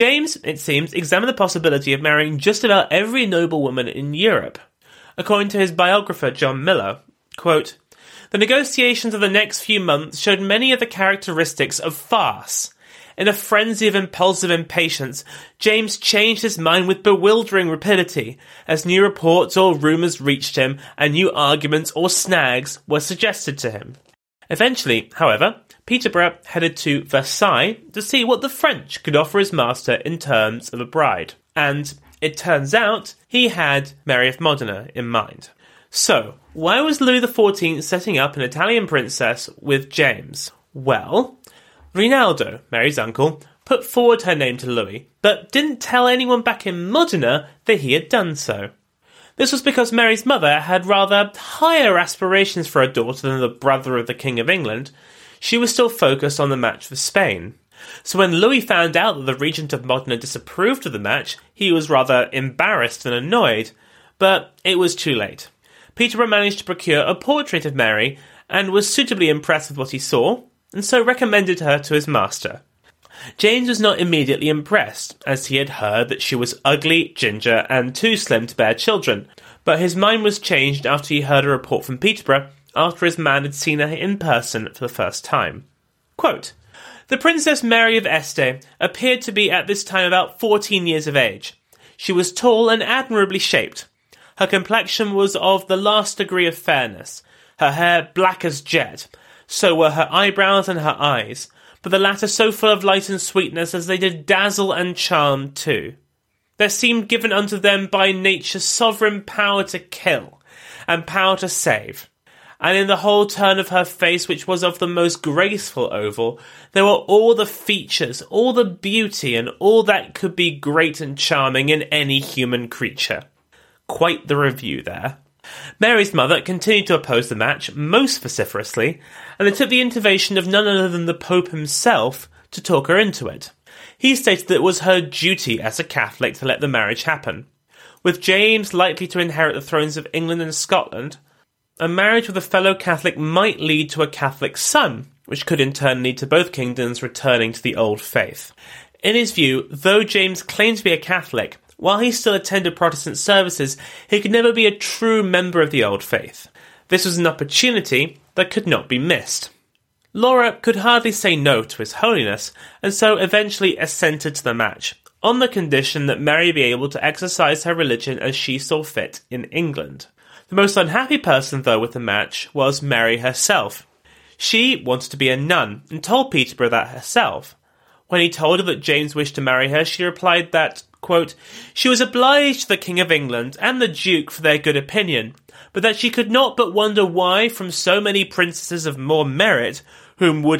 James, it seems, examined the possibility of marrying just about every noble woman in Europe. According to his biographer, John Miller, quote, "The negotiations of the next few months showed many of the characteristics of farce. In a frenzy of impulsive impatience, James changed his mind with bewildering rapidity, as new reports or rumours reached him and new arguments or snags were suggested to him. Eventually, however, Peterborough headed to Versailles to see what the French could offer his master in terms of a bride. And it turns out he had Mary of Modena in mind." So, why was Louis XIV setting up an Italian princess with James? Well, Rinaldo, Mary's uncle, put forward her name to Louis, but didn't tell anyone back in Modena that he had done so. This was because Mary's mother had rather higher aspirations for her daughter than the brother of the King of England. She was still focused on the match for Spain. So when Louis found out that the regent of Modena disapproved of the match, he was rather embarrassed than annoyed, but it was too late. Peterborough managed to procure a portrait of Mary and was suitably impressed with what he saw, and so recommended her to his master. James was not immediately impressed, as he had heard that she was ugly, ginger, and too slim to bear children, but his mind was changed after he heard a report from Peterborough after his man had seen her in person for the first time. Quote, "The Princess Mary of Este appeared to be at this time about 14 years of age. She was tall and admirably shaped. Her complexion was of the last degree of fairness, her hair black as jet, so were her eyebrows and her eyes, but the latter so full of light and sweetness as they did dazzle and charm too. There seemed given unto them by nature sovereign power to kill, and power to save. And in the whole turn of her face, which was of the most graceful oval, there were all the features, all the beauty, and all that could be great and charming in any human creature." Quite the review there. Mary's mother continued to oppose the match most vociferously, and it took the intervention of none other than the Pope himself to talk her into it. He stated that it was her duty as a Catholic to let the marriage happen. With James likely to inherit the thrones of England and Scotland, a marriage with a fellow Catholic might lead to a Catholic son, which could in turn lead to both kingdoms returning to the old faith. In his view, though James claimed to be a Catholic, while he still attended Protestant services, he could never be a true member of the old faith. This was an opportunity that could not be missed. Laura could hardly say no to His Holiness, and so eventually assented to the match, on the condition that Mary be able to exercise her religion as she saw fit in England. The most unhappy person, though, with the match was Mary herself. She wanted to be a nun, and told Peterborough that herself. When he told her that James wished to marry her, she replied that, quote, "She was obliged to the King of England and the Duke for their good opinion, but that she could not but wonder why, from so many princesses of more merit, whom would